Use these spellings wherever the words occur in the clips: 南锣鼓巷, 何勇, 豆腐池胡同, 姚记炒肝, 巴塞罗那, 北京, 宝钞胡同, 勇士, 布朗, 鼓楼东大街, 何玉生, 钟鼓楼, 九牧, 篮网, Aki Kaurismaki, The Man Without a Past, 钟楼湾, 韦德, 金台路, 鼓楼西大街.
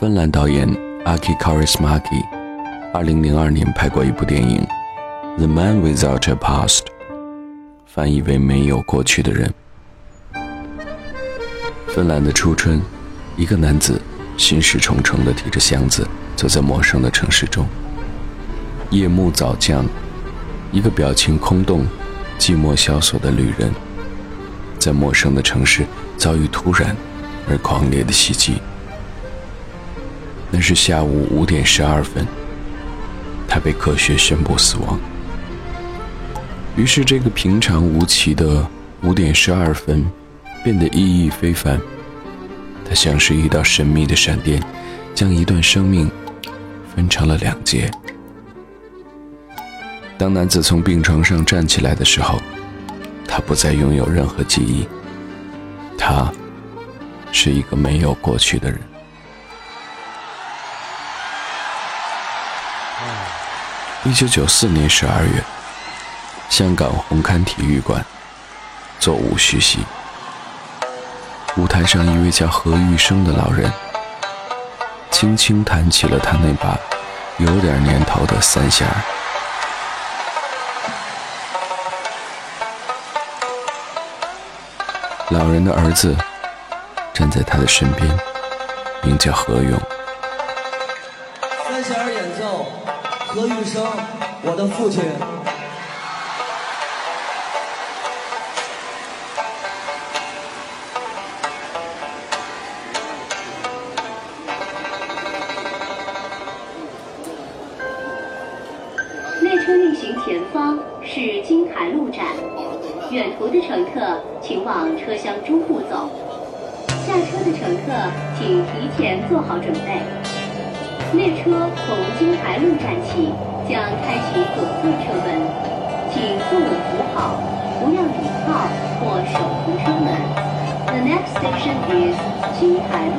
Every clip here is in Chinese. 芬兰导演 Aki Kaurismaki 2002年拍过一部电影 The Man Without a Past， 翻译为没有过去的人。芬兰的初春，一个男子心事重重地提着箱子走在陌生的城市中。夜幕早降，一个表情空洞寂寞萧索的旅人在陌生的城市遭遇突然而狂烈的袭击。那是下午5点12分，他被科学宣布死亡。于是这个平常无奇的5点12分变得意义非凡，它像是一道神秘的闪电，将一段生命分成了两截。当男子从病床上站起来的时候，他不再拥有任何记忆，他是一个没有过去的人。1994年12月，香港红磡体育馆座无虚席，舞台上一位叫何玉生的老人轻轻弹起了他那把有点年头的三弦。老人的儿子站在他的身边，名叫何勇。三弦演奏，何玉生，我的父亲。列车运行前方是金台路站，远途的乘客请往车厢中部走，下车的乘客请提前做好准备。列车从金台路站起将开启左侧车门，请坐稳扶好，不要倚靠或手扶车门。 The next station is 金台路。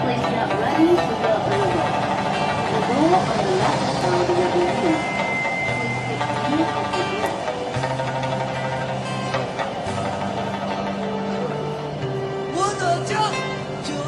Please get ready to go over the door on the left side of the entrance. Please take care of the door.18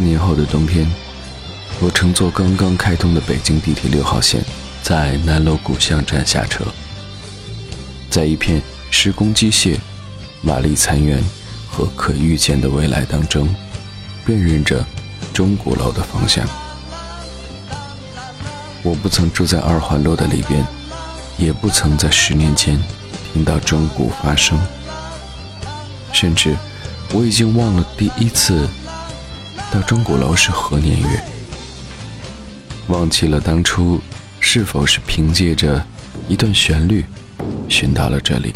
年后的冬天，我乘坐刚刚开通的北京地铁6号线，在南锣鼓巷站下车。在一片时空机械、瓦砾残垣和可预见的未来当中，辨认着钟鼓楼的方向。我不曾住在二环路的里边，也不曾在10年前听到钟鼓发声，甚至我已经忘了第一次到钟鼓楼是何年月，忘记了当初是否是凭借着一段旋律寻到了这里。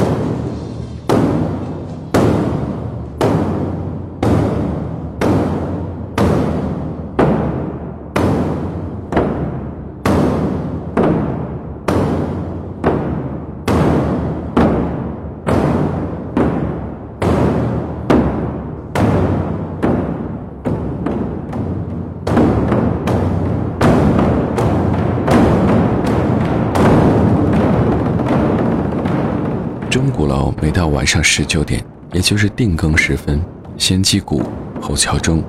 钟鼓楼每到晚上19点，也就是定更时分，先击鼓后敲钟，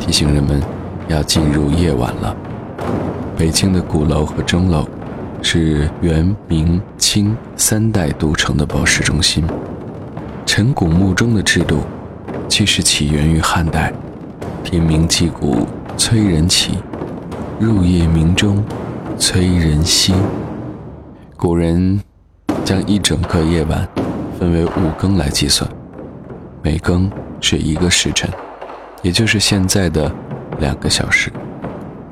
提醒人们要进入夜晚了。北京的鼓楼和钟楼是元明清3代都城的保持中心。晨鼓暮钟的制度其实起源于汉代，天明击鼓催人起，入夜鸣钟催人息。古人将一整个夜晚分为5更来计算，每更是1个时辰，也就是现在的2个小时。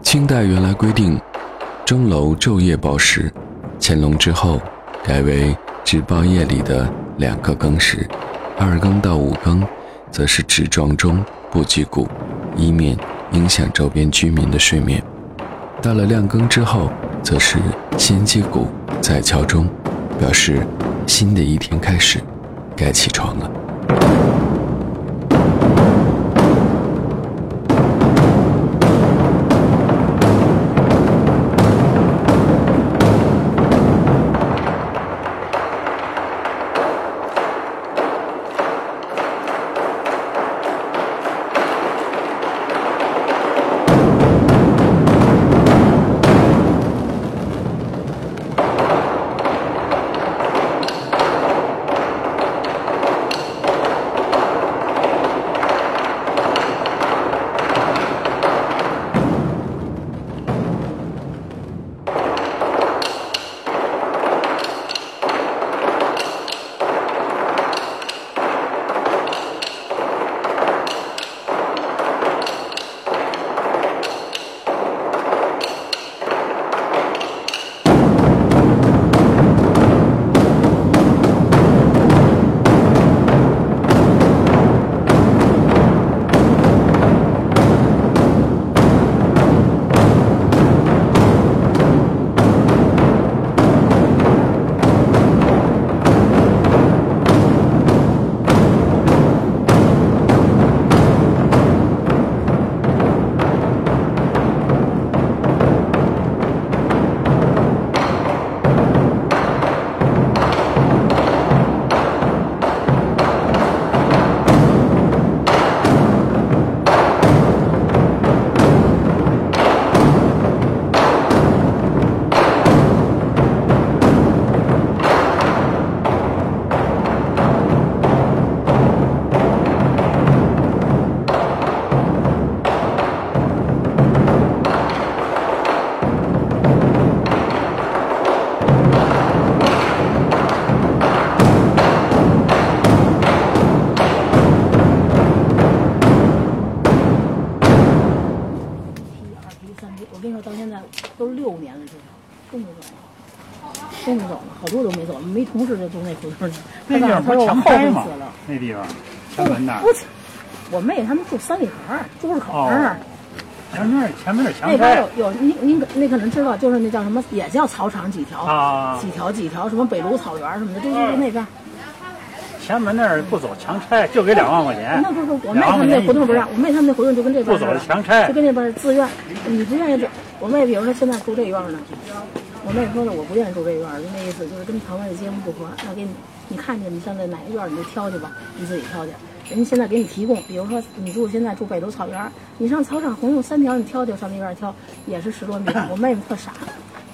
清代原来规定钟楼昼夜报时，乾隆之后改为只报夜里的2个更时，2更到5更则是只撞钟不击鼓，以免影响周边居民的睡眠。到了2更之后，则是先击鼓再敲钟，表示新的一天开始，该起床了。都没走了，好多都没走了，没同事都那回事呢。那地方不是强拆吗？那地方，前门那儿。我妹他们住3里屯，猪市口那儿。前面强拆。那边有您那可能知道，就是那叫什么，也叫草场几条啊，几条什么北芦草原什么的，都那边。前门那儿不走强拆，就给2万块钱。那不是我妹他们那活动不让，我妹他们那活动就跟这边不走强拆，就跟那边自愿。你不愿意走，我妹比如说现在住这院呢。我妹说了，我不愿意住这院儿，就那意思，就是跟旁边的街坊不合。那给你看见你站在哪个院儿，你就挑去吧，你自己挑去。人家现在给你提供，比如说你住现在住北头草原，你上草场红用3条，你挑去上那院挑，也是10多米。我妹妹特傻，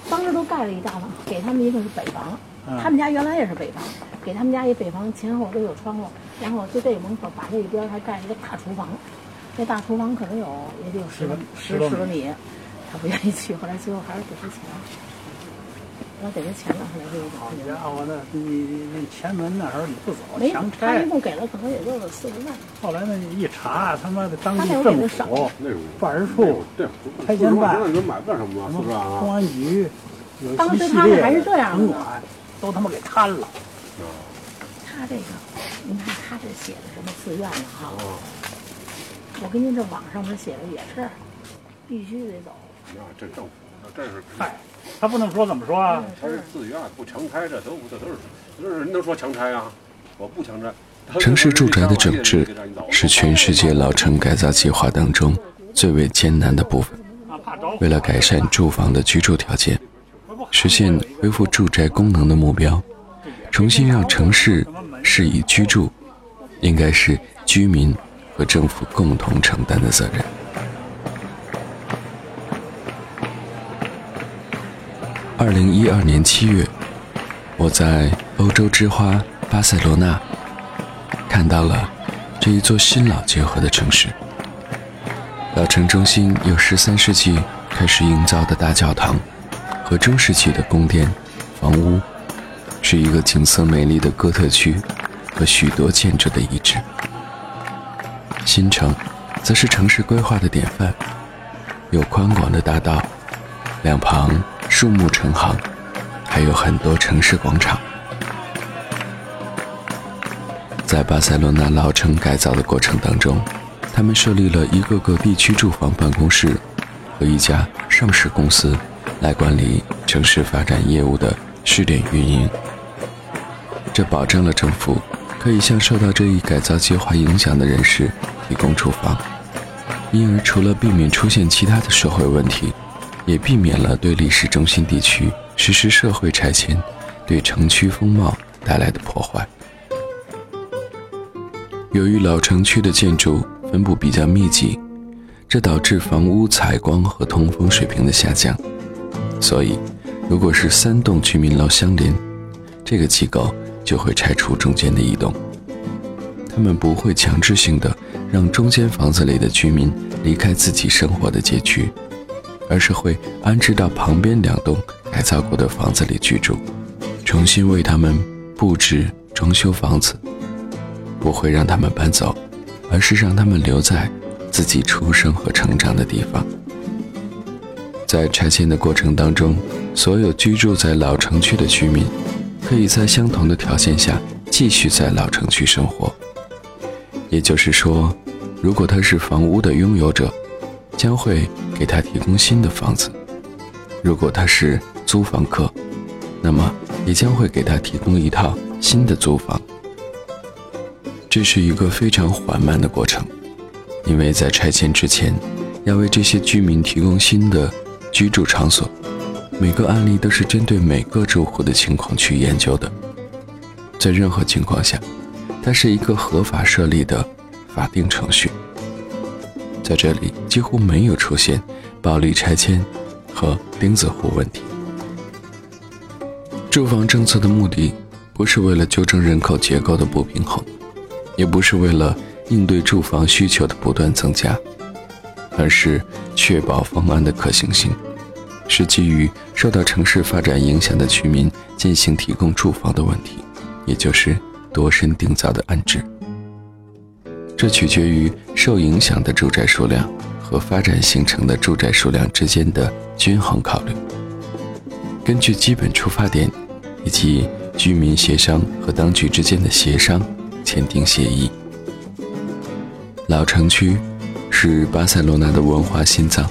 当时都盖了一大房，给他们一个是北房，他们家原来也是北房，给他们家一北房前后都有窗户，然后就这门口把这一边还盖一个大厨房，那大厨房可能有也得有十多米，他不愿意去，后来最后还是给他钱，我给他钱了，后来就跑。你看我那前门那时候你不走，强拆。他一共给了可能也就是4、5万。后来那一查，他妈的当地政府、办事处、拆迁办、公安局。 当时他们还是这样的，都他妈给贪了。他这个，您看他这写的什么自愿的哈？我跟您这网上面写的也是，必须得走。那这政府，那这是嗨，他不能说怎么说啊？他是自愿不强拆，这都是能说强拆啊？我不强拆。城市住宅的整治是全世界老城改造计划当中最为艰难的部分。为了改善住房的居住条件。 实现恢复住宅功能的目标，重新让城市适宜居住，应该是居民和政府共同承担的责任。2012年7月，我在欧洲之花巴塞罗那看到了这一座新老结合的城市。老城中心有13世纪开始营造的大教堂。 和中世纪的宫殿、房屋，是一个景色美丽的哥特区和许多建筑的遗址。新城，则是城市规划的典范，有宽广的大道，两旁树木成行，还有很多城市广场。在巴塞罗那老城改造的过程当中，他们设立了一个个地区住房办公室和一家上市公司。 来管理城市发展业务的试点运营，这保证了政府可以向受到这一改造计划影响的人士提供住房，因而除了避免出现其他的社会问题，也避免了对历史中心地区实施社会拆迁对城区风貌带来的破坏。由于老城区的建筑分布比较密集，这导致房屋采光和通风水平的下降。 所以，如果是3栋居民楼相邻，这个机构就会拆除中间的1栋。他们不会强制性的让中间房子里的居民离开自己生活的街区，而是会安置到旁边2栋改造过的房子里居住，重新为他们布置装修房子。不会让他们搬走，而是让他们留在自己出生和成长的地方。 在拆迁的过程当中，所有居住在老城区的居民，可以在相同的条件下继续在老城区生活。也就是说，如果他是房屋的拥有者，将会给他提供新的房子；如果他是租房客，那么也将会给他提供一套新的租房。这是一个非常缓慢的过程，因为在拆迁之前，要为这些居民提供新的。 居住场所，每个案例都是针对每个住户的情况去研究的。在任何情况下，它是一个合法设立的法定程序。在这里几乎没有出现暴力拆迁和钉子户问题。住房政策的目的不是为了纠正人口结构的不平衡，也不是为了应对住房需求的不断增加。 而是确保方案的可行性，是基于受到城市发展影响的居民进行提供住房的问题，也就是度身定造的安置。这取决于受影响的住宅数量和发展形成的住宅数量之间的均衡考虑。根据基本出发点以及居民协商和当局之间的协商，签订协议。老城区。 是巴塞罗那的文化心脏，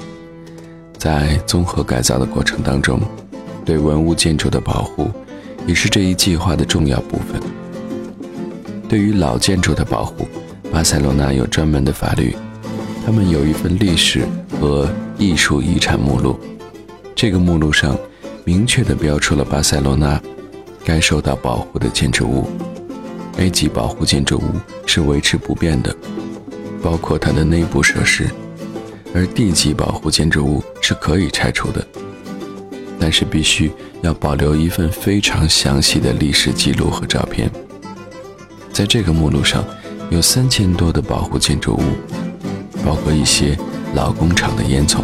在综合改造的过程当中，对文物建筑的保护也是这一计划的重要部分。对于老建筑的保护，巴塞罗那有专门的法律，他们有一份历史和艺术遗产目录，这个目录上明确地标出了巴塞罗那该受到保护的建筑物。A 级保护建筑物是维持不变的。 包括它的内部设施，而地级保护建筑物是可以拆除的。但是必须要保留一份非常详细的历史记录和照片。在这个目录上有3000多的保护建筑物，包括一些老工厂的烟囱。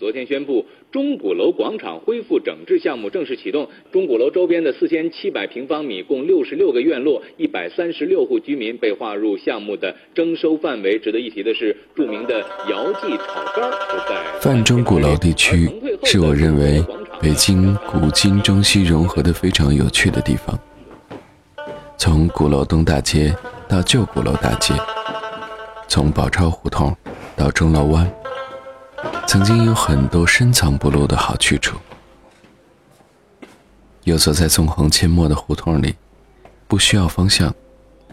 昨天宣布，钟鼓楼广场恢复整治项目正式启动。钟鼓楼周边的4700平方米，共66个院落、136户居民被划入项目的征收范围。值得一提的是，著名的姚记炒肝就在泛钟鼓楼地区，是我认为北京古今中西融合的非常有趣的地方。从鼓楼东大街到旧鼓楼大街，从宝钞胡同到钟楼湾。曾经有很多深藏不露的好去处，游走在纵横阡陌的胡同里，不需要方向，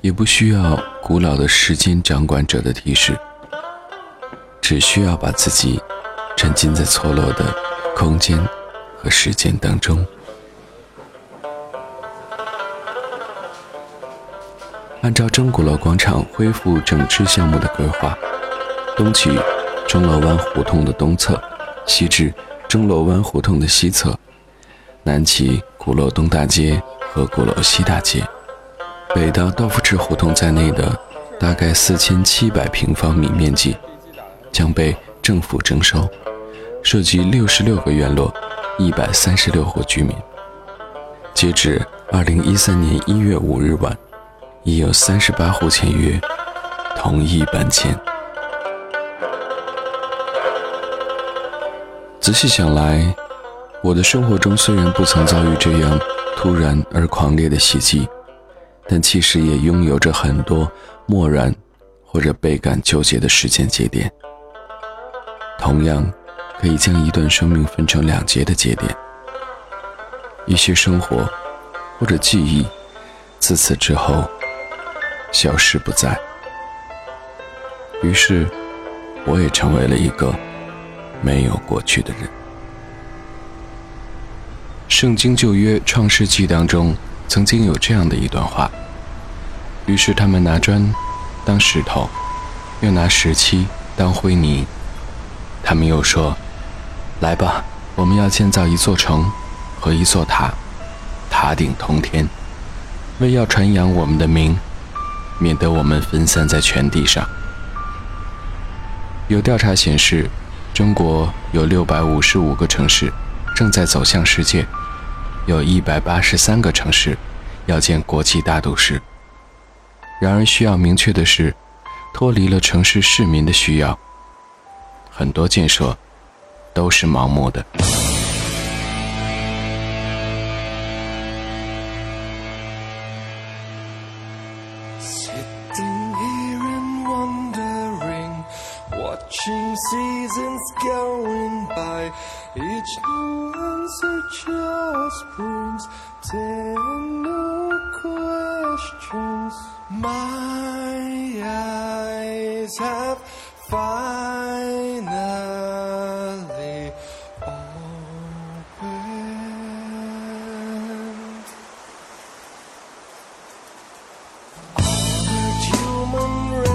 也不需要古老的时间掌管者的提示，只需要把自己沉浸在错落的空间和时间当中。按照钟鼓楼广场恢复整治项目的规划，东起钟楼湾胡同的东侧，西至钟楼湾胡同的西侧，南起鼓楼东大街和鼓楼西大街，北到豆腐池胡同在内的大概4700平方米面积将被政府征收，涉及66个院落、136户居民。截止2013年1月5日晚，已有38户签约，同意搬迁。仔细想来，我的生活中虽然不曾遭遇这样突然而狂烈的袭击，但其实也拥有着很多漠然或者倍感纠结的时间节点，同样可以将一段生命分成2节的节点。一些生活或者记忆自此之后消失不在，于是我也成为了一个没有过去的人。圣经旧约创世纪当中曾经有这样的一段话，于是他们拿砖当石头，又拿石漆当灰泥。他们又说，来吧，我们要建造一座城和一座塔，塔顶通天，为要传扬我们的名，免得我们分散在全地上。有调查显示，中国有655个城市正在走向世界，有183个城市要建国际大都市。然而需要明确的是，脱离了城市市民的需要，很多建设都是盲目的。Seasons going by, each new answer just brings 10 new questions. My eyes have finally opened. All the human race.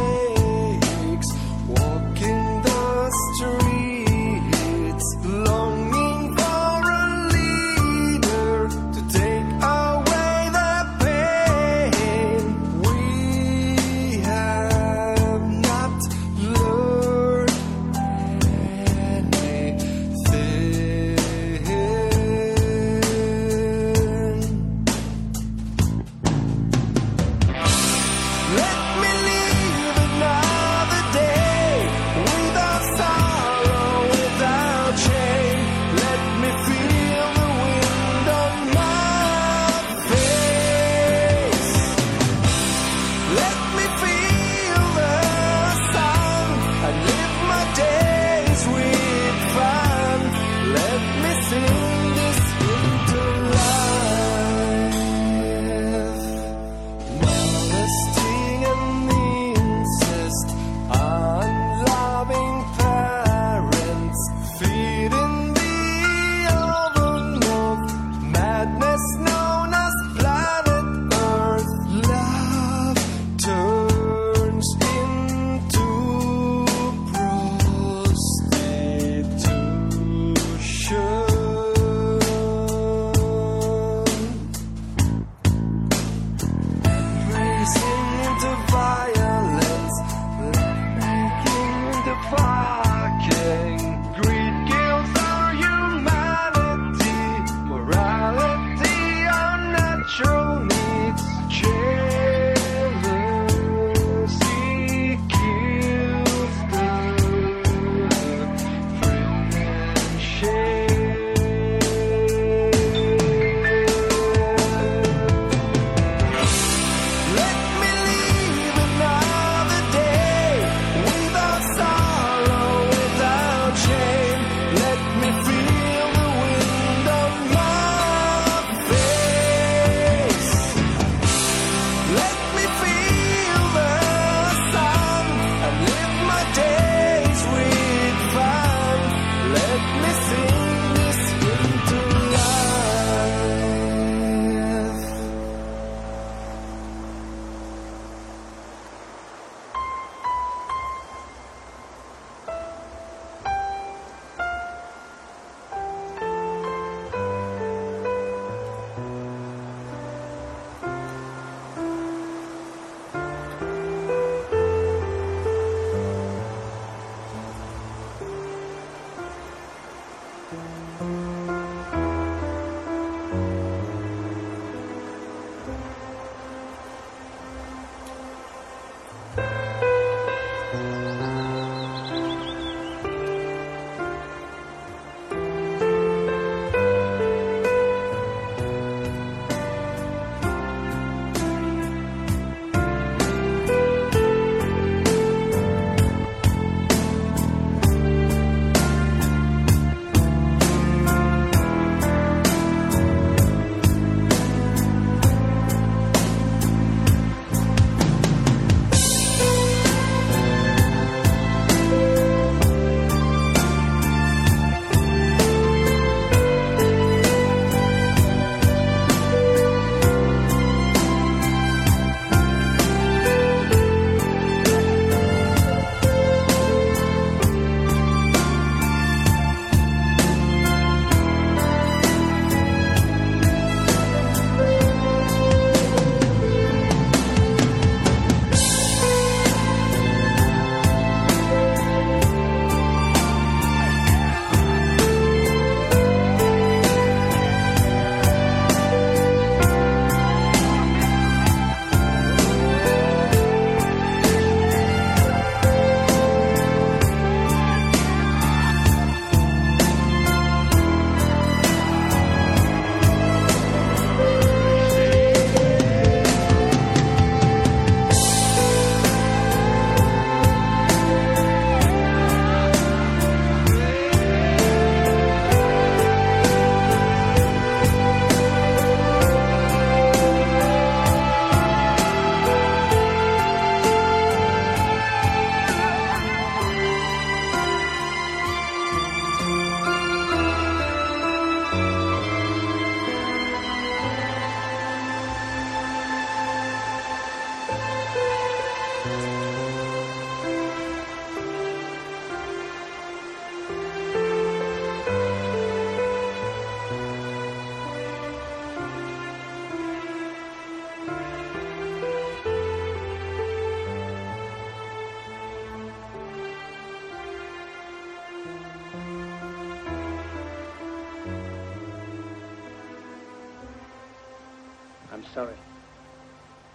I'm sorry.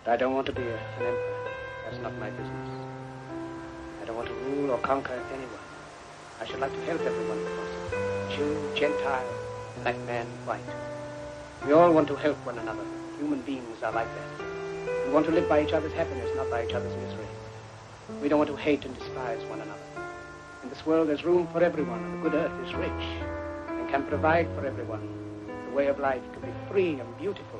I don't want to be an emperor. That's not my business. I don't want to rule or conquer anyone. I should like to help everyone if possible. Jew, Gentile, black man, white. We all want to help one another. Human beings are like that. We want to live by each other's happiness, not by each other's misery. We don't want to hate and despise one another. In this world, there's room for everyone, and the good earth is rich and can provide for everyone. The way of life can be free and beautiful.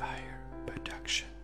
爱 Production